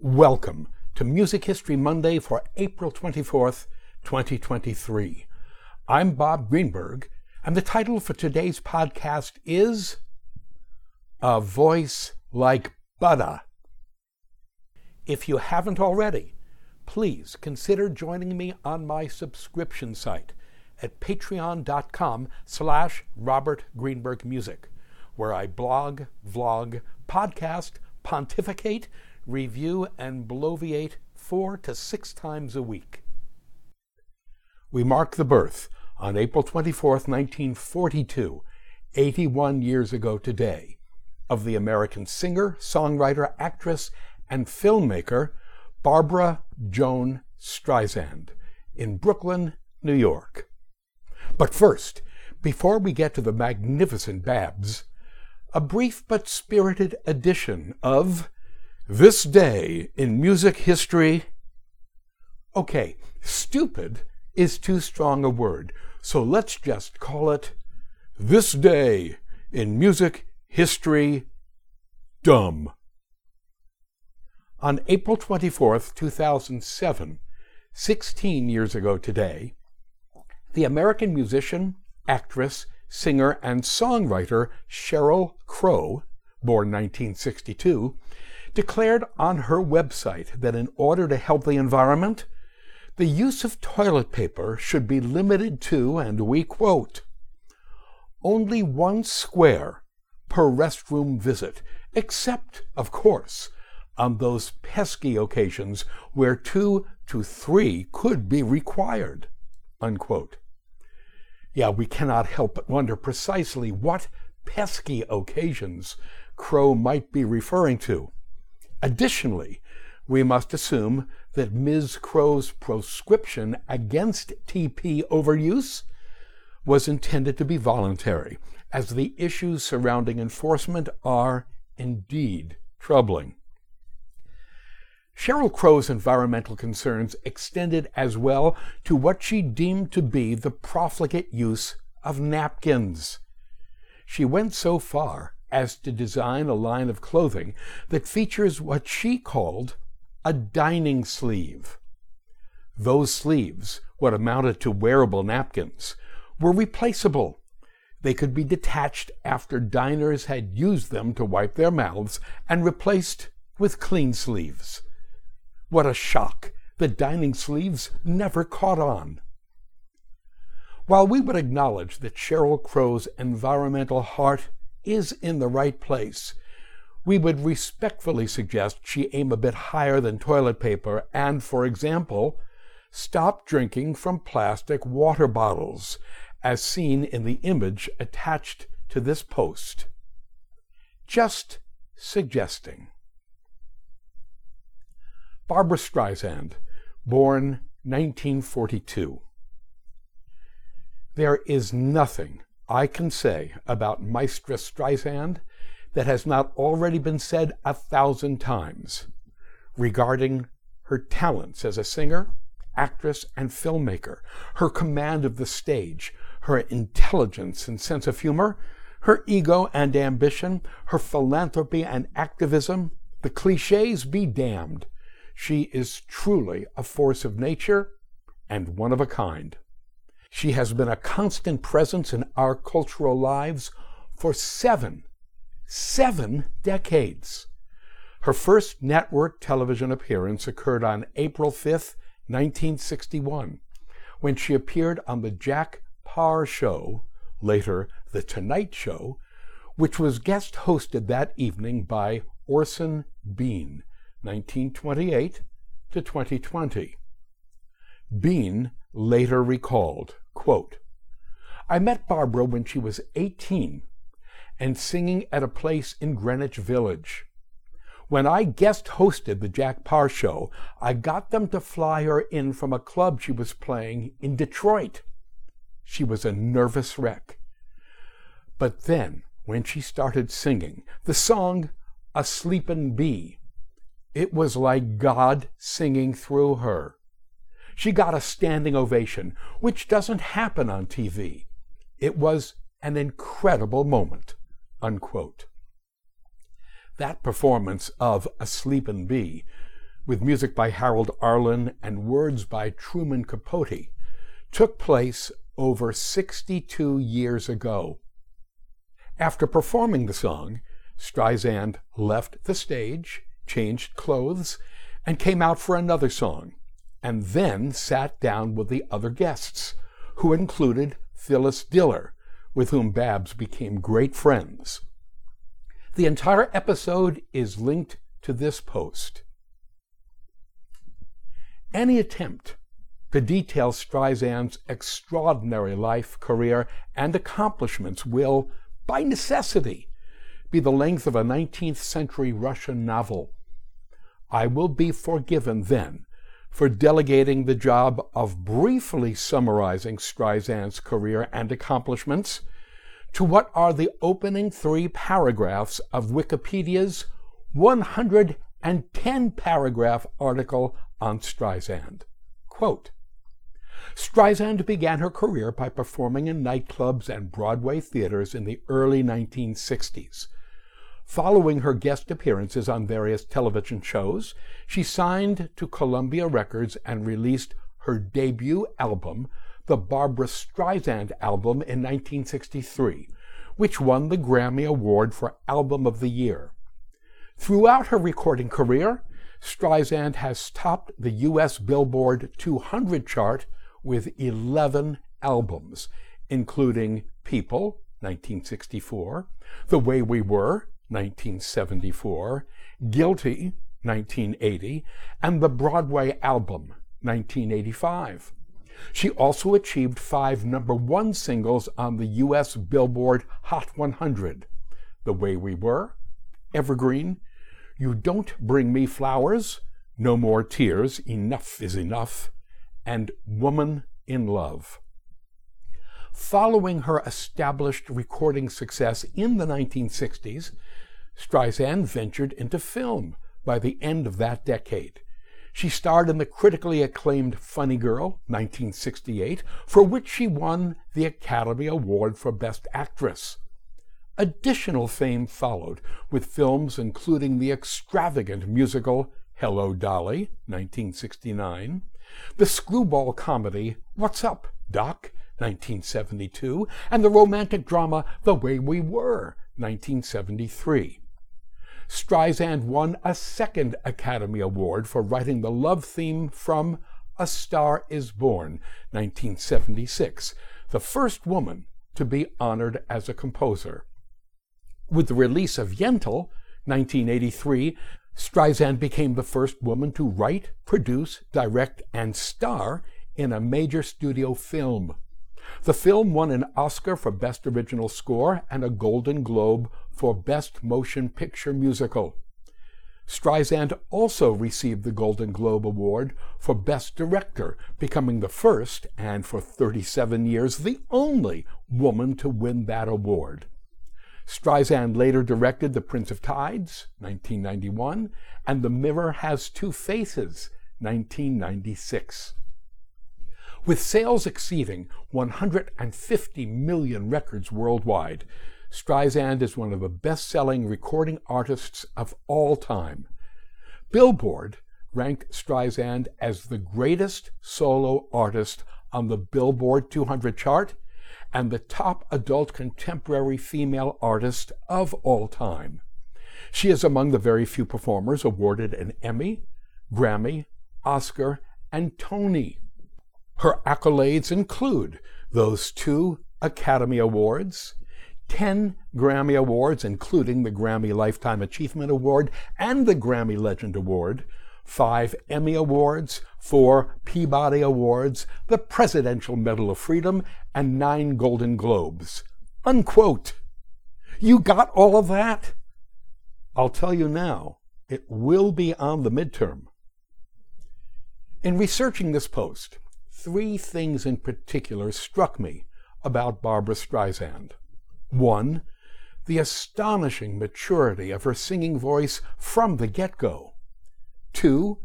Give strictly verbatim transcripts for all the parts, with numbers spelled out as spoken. Welcome to Music History Monday for April twenty-fourth, twenty twenty-three. I'm Bob Greenberg, and the title for today's podcast is A Voice Like Butter. If you haven't already, please consider joining me on my subscription site at patreon.com slash Robert Greenberg Music, where I blog, vlog, podcast, pontificate, review, and bloviate four to six times a week. We mark the birth on April twenty-fourth, nineteen forty-two, eighty-one years ago today, of the American singer, songwriter, actress, and filmmaker Barbra Joan Streisand in Brooklyn, New York. But first, before we get to the magnificent Babs, a brief but spirited edition of This Day in Music History. Okay, stupid is too strong a word, so let's just call it This Day in Music History Dumb. On April twenty-fourth, two thousand seven, sixteen years ago today, the American musician, actress, singer, and songwriter Sheryl Crow, born nineteen sixty-two, declared on her website that in order to help the environment, the use of toilet paper should be limited to, and we quote, only one square per restroom visit, except, of course, on those pesky occasions where two to three could be required, unquote. Yeah, we cannot help but wonder precisely what pesky occasions Crow might be referring to. Additionally, we must assume that Miz Crow's proscription against T P overuse was intended to be voluntary, as the issues surrounding enforcement are indeed troubling. Sheryl Crow's environmental concerns extended as well to what she deemed to be the profligate use of napkins. She went so far as to design a line of clothing that features what she called a dining sleeve. Those sleeves, what amounted to wearable napkins, were replaceable. They could be detached after diners had used them to wipe their mouths and replaced with clean sleeves. What a shock! The dining sleeves never caught on. While we would acknowledge that Sheryl Crow's environmental heart is in the right place, we would respectfully suggest she aim a bit higher than toilet paper and, for example, stop drinking from plastic water bottles, as seen in the image attached to this post. Just suggesting. Barbra Streisand, born nineteen forty-two. There is nothing I can say about Maestra Streisand that has not already been said a thousand times regarding her talents as a singer, actress, and filmmaker, her command of the stage, her intelligence and sense of humor, her ego and ambition, her philanthropy and activism. The cliches be damned. She is truly a force of nature and one of a kind. She has been a constant presence in our cultural lives for seven, seven decades. Her first network television appearance occurred on April fifth, nineteen sixty-one, when she appeared on The Jack Parr Show, later The Tonight Show, which was guest hosted that evening by Orson Bean, nineteen twenty-eight to twenty twenty. Bean later recalled, quote, I met Barbra when she was eighteen and singing at a place in Greenwich Village. When I guest hosted the Jack Parr Show, I got them to fly her in from a club she was playing in Detroit. She was a nervous wreck. But then, when she started singing the song A Sleepin' Bee, it was like God singing through her. She got a standing ovation, which doesn't happen on T V. It was an incredible moment, unquote. That performance of A Sleepin' Bee with music by Harold Arlen and words by Truman Capote, took place over sixty-two years ago. After performing the song, Streisand left the stage, changed clothes, and came out for another song, and then sat down with the other guests, who included Phyllis Diller, with whom Babs became great friends. The entire episode is linked to this post. Any attempt to detail Streisand's extraordinary life, career, and accomplishments will, by necessity, be the length of a nineteenth century Russian novel. I will be forgiven, then, for delegating the job of briefly summarizing Streisand's career and accomplishments to what are the opening three paragraphs of Wikipedia's one hundred ten paragraph article on Streisand. Quote, Streisand began her career by performing in nightclubs and Broadway theaters in the early nineteen sixties. Following her guest appearances on various television shows, she signed to Columbia Records and released her debut album, the Barbra Streisand Album, in nineteen sixty-three, which won the Grammy Award for Album of the Year. Throughout her recording career, Streisand has topped the U S Billboard two hundred chart with eleven albums, including People, nineteen sixty-four, The Way We Were, nineteen seventy-four, Guilty, nineteen eighty, and the Broadway album, nineteen eighty-five. She also achieved five number one singles on the U S Billboard Hot one hundred, The Way We Were, Evergreen, You Don't Bring Me Flowers, No More Tears, Enough is Enough, and Woman in Love. Following her established recording success in the nineteen sixties, Streisand ventured into film by the end of that decade. She starred in the critically acclaimed Funny Girl, nineteen sixty-eight, for which she won the Academy Award for Best Actress. Additional fame followed, with films including the extravagant musical Hello, Dolly, nineteen sixty-nine, the screwball comedy What's Up, Doc, nineteen seventy-two, and the romantic drama The Way We Were, nineteen seventy-three. Streisand won a second Academy Award for writing the love theme from A Star is Born, nineteen seventy-six, the first woman to be honored as a composer. With the release of Yentl, nineteen eighty-three, Streisand became the first woman to write, produce, direct, and star in a major studio film. The film won an Oscar for Best Original Score and a Golden Globe for Best Motion Picture Musical. Streisand also received the Golden Globe Award for Best Director, becoming the first, and for thirty-seven years, the only woman to win that award. Streisand later directed The Prince of Tides, nineteen ninety-one, and The Mirror Has Two Faces, nineteen ninety-six. With sales exceeding one hundred fifty million records worldwide, Streisand is one of the best-selling recording artists of all time. Billboard ranked Streisand as the greatest solo artist on the Billboard two hundred chart and the top adult contemporary female artist of all time. She is among the very few performers awarded an Emmy, Grammy, Oscar, and Tony. Her accolades include those two Academy Awards, ten Grammy Awards, including the Grammy Lifetime Achievement Award and the Grammy Legend Award, five Emmy Awards, four Peabody Awards, the Presidential Medal of Freedom, and nine Golden Globes. Unquote. You got all of that? I'll tell you now, it will be on the midterm. In researching this post, three things in particular struck me about Barbra Streisand. One, the astonishing maturity of her singing voice from the get-go. Two,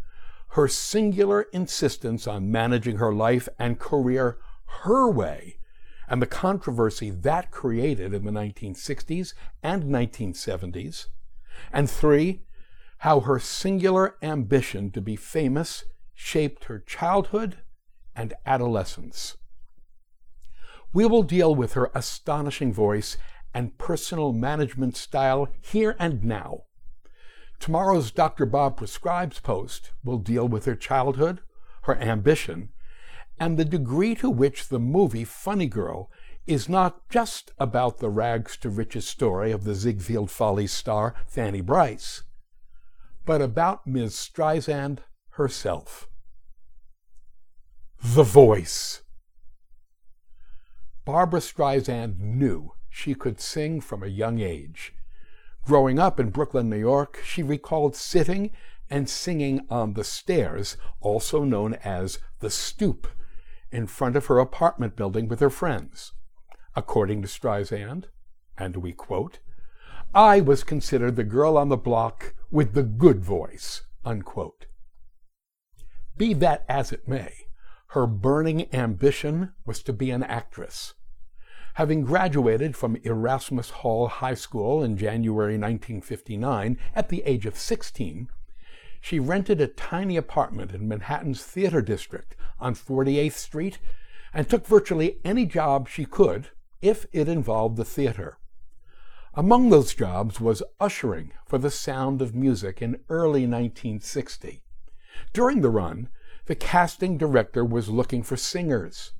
her singular insistence on managing her life and career her way, and the controversy that created in the nineteen sixties and nineteen seventies. And three, how her singular ambition to be famous shaped her childhood and adolescence. We will deal with her astonishing voice and personal management style here and now. Tomorrow's Doctor Bob Prescribes post will deal with her childhood, her ambition, and the degree to which the movie Funny Girl is not just about the rags-to-riches story of the Ziegfeld Follies star Fanny Brice, but about Miz Streisand herself. The voice. Barbra Streisand knew she could sing from a young age. Growing up in Brooklyn, New York, she recalled sitting and singing on the stairs, also known as the stoop, in front of her apartment building with her friends. According to Streisand, and we quote, "I was considered the girl on the block with the good voice," unquote. Be that as it may, her burning ambition was to be an actress. Having graduated from Erasmus Hall High School in January nineteen fifty-nine at the age of sixteen, she rented a tiny apartment in Manhattan's theater district on forty-eighth street and took virtually any job she could if it involved the theater. Among those jobs was ushering for The Sound of Music in early nineteen sixty. During the run, the casting director was looking for singers.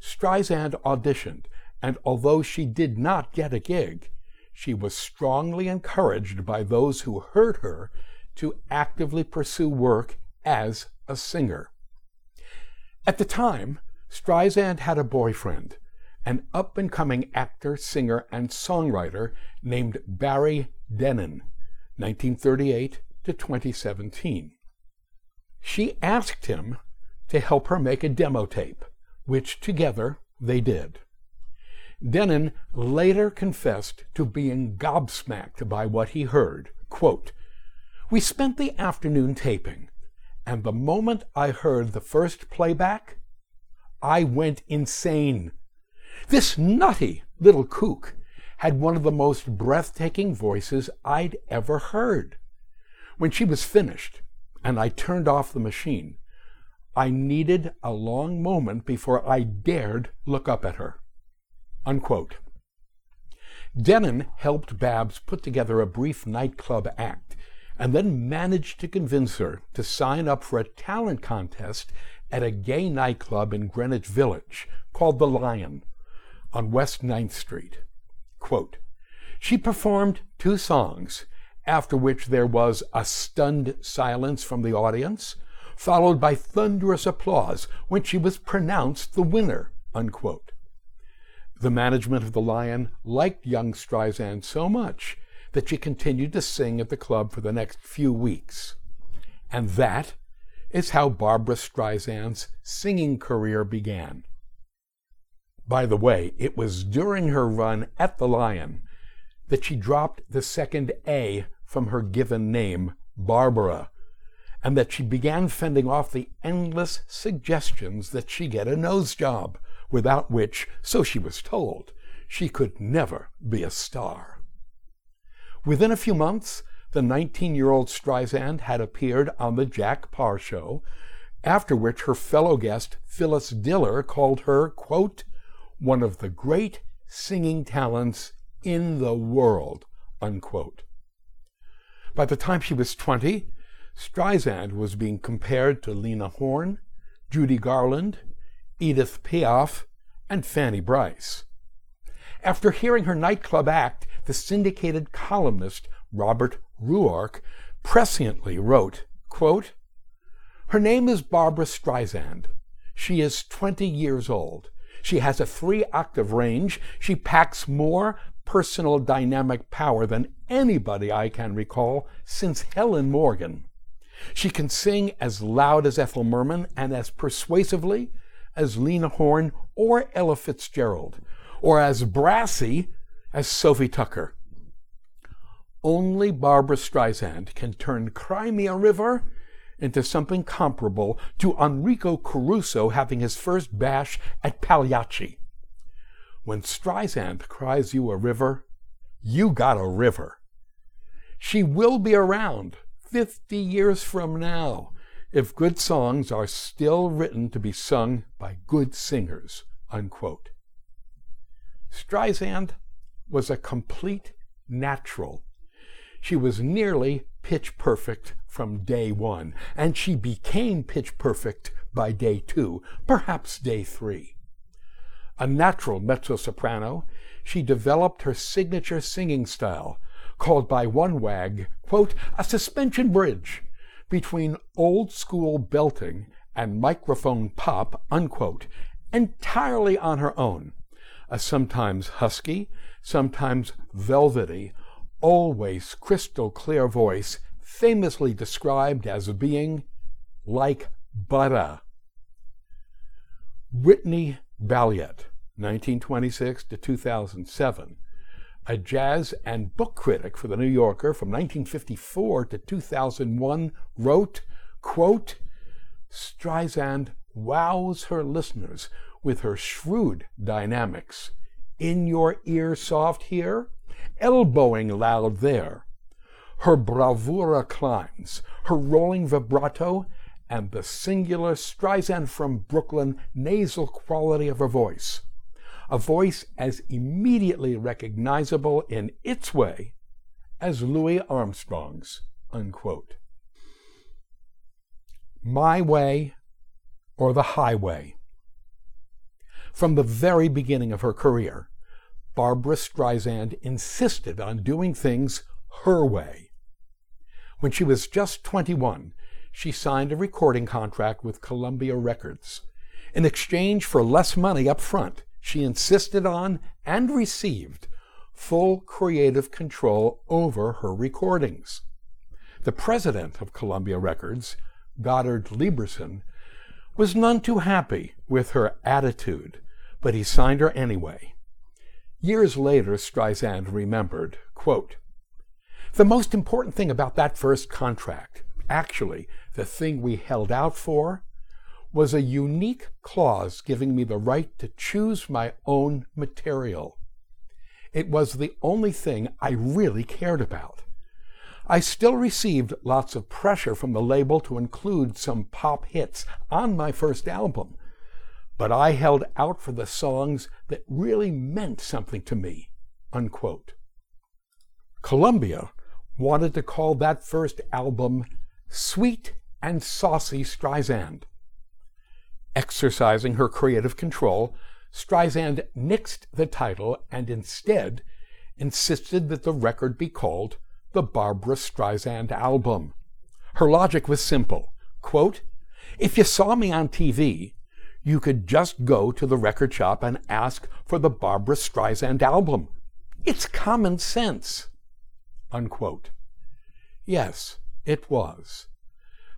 Streisand auditioned, and although she did not get a gig, she was strongly encouraged by those who heard her to actively pursue work as a singer. At the time, Streisand had a boyfriend, an up-and-coming actor, singer, and songwriter named Barry Dennen, nineteen thirty-eight to twenty seventeen. She asked him to help her make a demo tape, which together they did. Dennen later confessed to being gobsmacked by what he heard. Quote, "We spent the afternoon taping, and the moment I heard the first playback, I went insane. This nutty little kook had one of the most breathtaking voices I'd ever heard. When she was finished, and I turned off the machine, I needed a long moment before I dared look up at her," unquote. Dennen helped Babs put together a brief nightclub act and then managed to convince her to sign up for a talent contest at a gay nightclub in Greenwich Village called The Lion on West ninth street. Quote, "She performed two songs, after which there was a stunned silence from the audience, followed by thunderous applause when she was pronounced the winner," unquote. The management of The Lion liked young Streisand so much that she continued to sing at the club for the next few weeks. And that is how Barbra Streisand's singing career began. By the way, it was during her run at The Lion that she dropped the second A from her given name, Barbara, and that she began fending off the endless suggestions that she get a nose job, without which, so she was told, she could never be a star. Within a few months, the nineteen-year-old Streisand had appeared on The Jack Parr Show, after which her fellow guest Phyllis Diller called her, quote, "one of the great singing talents in the world," unquote. By the time she was twenty, Streisand was being compared to Lena Horne, Judy Garland, Edith Piaf, and Fanny Brice. After hearing her nightclub act, the syndicated columnist Robert Ruark presciently wrote, quote, "Her name is Barbra Streisand. She is twenty years old. She has a three-octave range. She packs more personal dynamic power than anybody I can recall since Helen Morgan. She can sing as loud as Ethel Merman and as persuasively as Lena Horne or Ella Fitzgerald, or as brassy as Sophie Tucker. Only Barbra Streisand can turn Crimea River into something comparable to Enrico Caruso having his first bash at Pagliacci. When Streisand cries you a river, you got a river. She will be around fifty years from now, if good songs are still written to be sung by good singers," unquote. Streisand was a complete natural. She was nearly pitch perfect from day one, and she became pitch perfect by day two, perhaps day three. A natural mezzo-soprano, she developed her signature singing style, called by one wag, quote, "a suspension bridge between old-school belting and microphone pop," unquote, entirely on her own, a sometimes husky, sometimes velvety, always crystal-clear voice, famously described as being like butter. Whitney Balliet, nineteen twenty-six to two thousand seven, a jazz and book critic for The New Yorker from nineteen fifty-four to two thousand one, wrote, quote, "Streisand wows her listeners with her shrewd dynamics, in your ear soft here, elbowing loud there. Her bravura climbs, her rolling vibrato, and the singular Streisand from Brooklyn nasal quality of her voice, a voice as immediately recognizable in its way as Louis Armstrong's," unquote. My Way or the Highway. From the very beginning of her career, Barbra Streisand insisted on doing things her way. When she was just twenty-one, she signed a recording contract with Columbia Records. In exchange for less money up front, she insisted on and received full creative control over her recordings. The president of Columbia Records, Goddard Lieberson, was none too happy with her attitude, but he signed her anyway. Years later, Streisand remembered, quote, "The most important thing about that first contract, actually the thing we held out for, was a unique clause giving me the right to choose my own material. It was the only thing I really cared about. I still received lots of pressure from the label to include some pop hits on my first album, but I held out for the songs that really meant something to me," unquote. Columbia wanted to call that first album Sweet and Saucy Streisand. Exercising her creative control, Streisand nixed the title and instead insisted that the record be called the Barbra Streisand Album. Her logic was simple, quote, "If you saw me on T V, you could just go to the record shop and ask for the Barbra Streisand Album. It's common sense," unquote. Yes, it was.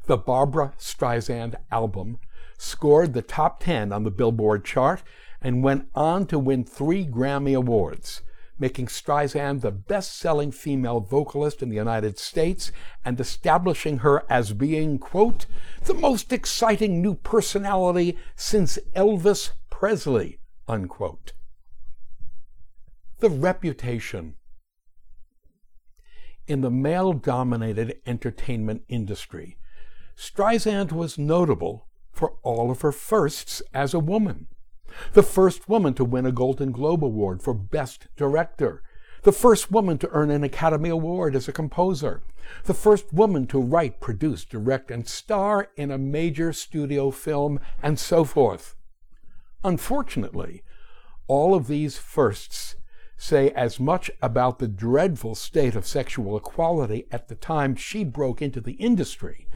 The Barbra Streisand Album scored the top ten on the Billboard chart and went on to win three Grammy Awards, making Streisand the best-selling female vocalist in the United States and establishing her as being, quote, "the most exciting new personality since Elvis Presley," unquote. The reputation. In the male-dominated entertainment industry, Streisand was notable for all of her firsts as a woman. The first woman to win a Golden Globe Award for Best Director. The first woman to earn an Academy Award as a composer. The first woman to write, produce, direct, and star in a major studio film, and so forth. Unfortunately, all of these firsts say as much about the dreadful state of sexual equality at the time she broke into the industry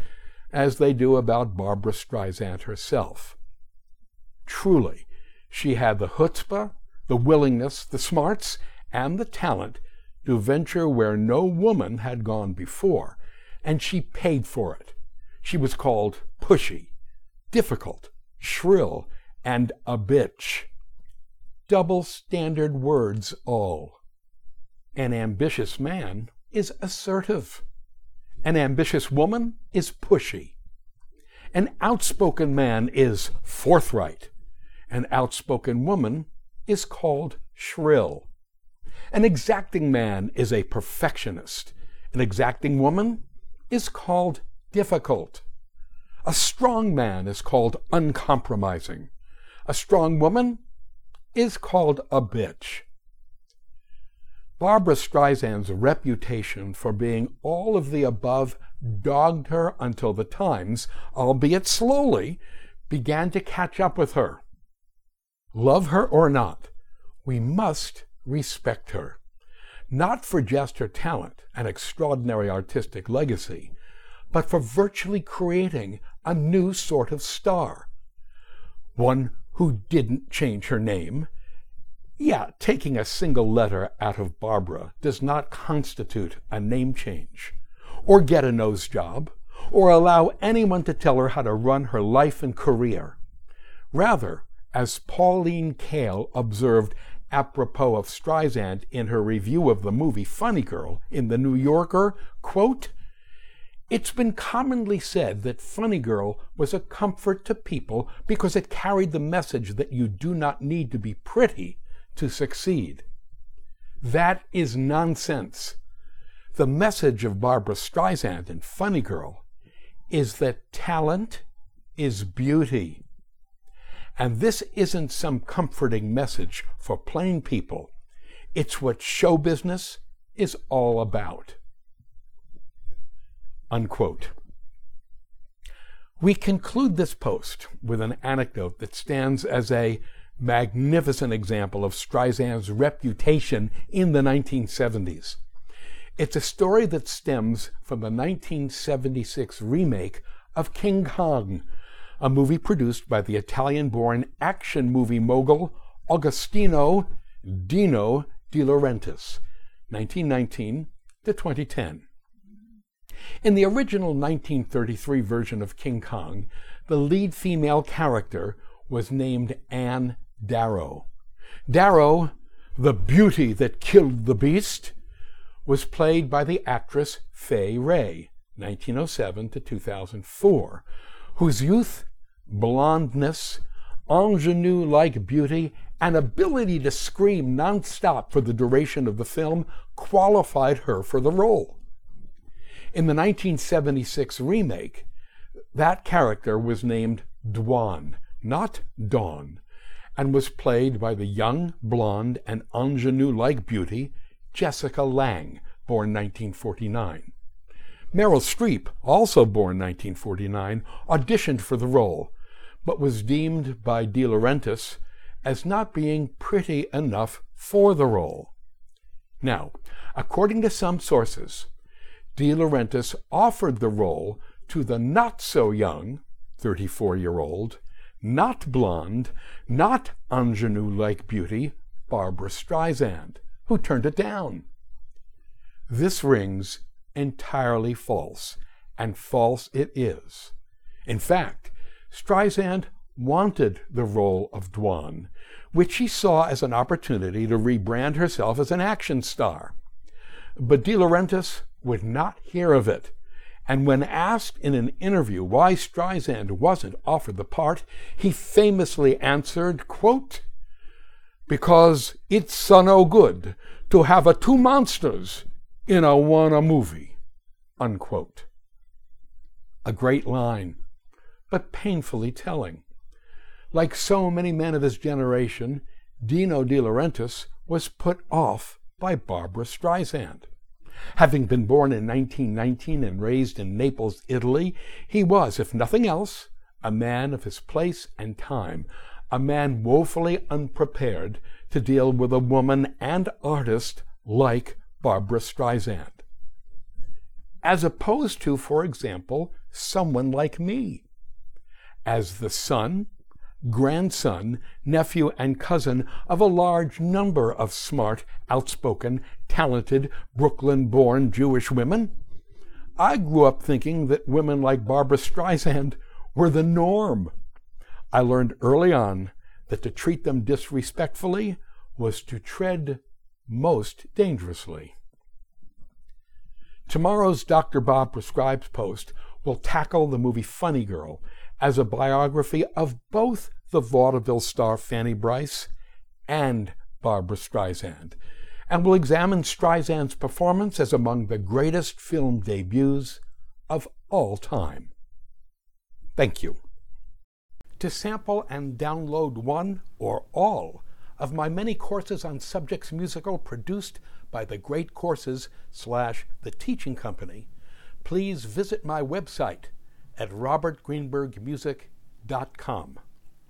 as they do about Barbra Streisand herself. Truly, she had the chutzpah, the willingness, the smarts, and the talent to venture where no woman had gone before, and she paid for it. She was called pushy, difficult, shrill, and a bitch. Double standard words all. An ambitious man is assertive. An ambitious woman is pushy. An outspoken man is forthright. An outspoken woman is called shrill. An exacting man is a perfectionist. An exacting woman is called difficult. A strong man is called uncompromising. A strong woman is called a bitch. Barbra Streisand's reputation for being all of the above dogged her until the times, albeit slowly, began to catch up with her. Love her or not, we must respect her, not for just her talent and extraordinary artistic legacy, but for virtually creating a new sort of star, one who didn't change her name. Yeah, taking a single letter out of Barbra does not constitute a name change, or get a nose job, or allow anyone to tell her how to run her life and career. Rather, as Pauline Kael observed apropos of Streisand in her review of the movie Funny Girl in The New Yorker, quote, "It's been commonly said that Funny Girl was a comfort to people because it carried the message that you do not need to be pretty to succeed." That is nonsense. The message of Barbra Streisand in Funny Girl is that talent is beauty. And this isn't some comforting message for plain people. It's what show business is all about. Unquote. We conclude this post with an anecdote that stands as a magnificent example of Streisand's reputation in the nineteen seventies. It's a story that stems from the nineteen seventy-six remake of King Kong, a movie produced by the Italian-born action movie mogul Agostino Dino De Laurentiis, nineteen nineteen to twenty ten. In the original nineteen thirty-three version of King Kong, the lead female character was named Anne Darrow. Darrow, the beauty that killed the beast, was played by the actress Faye Ray, nineteen oh seven to two thousand four, whose youth, blondness, ingenue-like beauty, and ability to scream nonstop for the duration of the film qualified her for the role. In the nineteen seventy-six remake, that character was named Dwan, not Dawn, and was played by the young, blonde, and ingenue-like beauty Jessica Lange, born nineteen forty-nine. Meryl Streep, also born nineteen forty-nine, auditioned for the role, but was deemed by De Laurentiis as not being pretty enough for the role. Now, according to some sources, De Laurentiis offered the role to the not-so-young, thirty-four-year-old, not blonde, not ingenue-like beauty, Barbra Streisand, who turned it down. This rings entirely false, and false it is. In fact, Streisand wanted the role of Dwan, which she saw as an opportunity to rebrand herself as an action star. But De Laurentiis would not hear of it. And when asked in an interview why Streisand wasn't offered the part, he famously answered, quote, "Because it's so no good to have a two monsters in a one-a movie," unquote. A great line, but painfully telling. Like so many men of his generation, Dino De Laurentiis was put off by Barbra Streisand. Having been born in nineteen nineteen and raised in Naples, Italy, he was, if nothing else, a man of his place and time, a man woefully unprepared to deal with a woman and artist like Barbra Streisand. As opposed to, for example, someone like me, as the son, grandson, nephew, and cousin of a large number of smart, outspoken, talented, Brooklyn-born Jewish women, I grew up thinking that women like Barbra Streisand were the norm. I learned early on that to treat them disrespectfully was to tread most dangerously. Tomorrow's Doctor Bob Prescribes post will tackle the movie Funny Girl as a biography of both the vaudeville star Fanny Brice and Barbra Streisand, and will examine Streisand's performance as among the greatest film debuts of all time. Thank you. To sample and download one or all of my many courses on subjects musical produced by the Great Courses slash The Teaching Company, please visit my website at robert greenberg music dot com.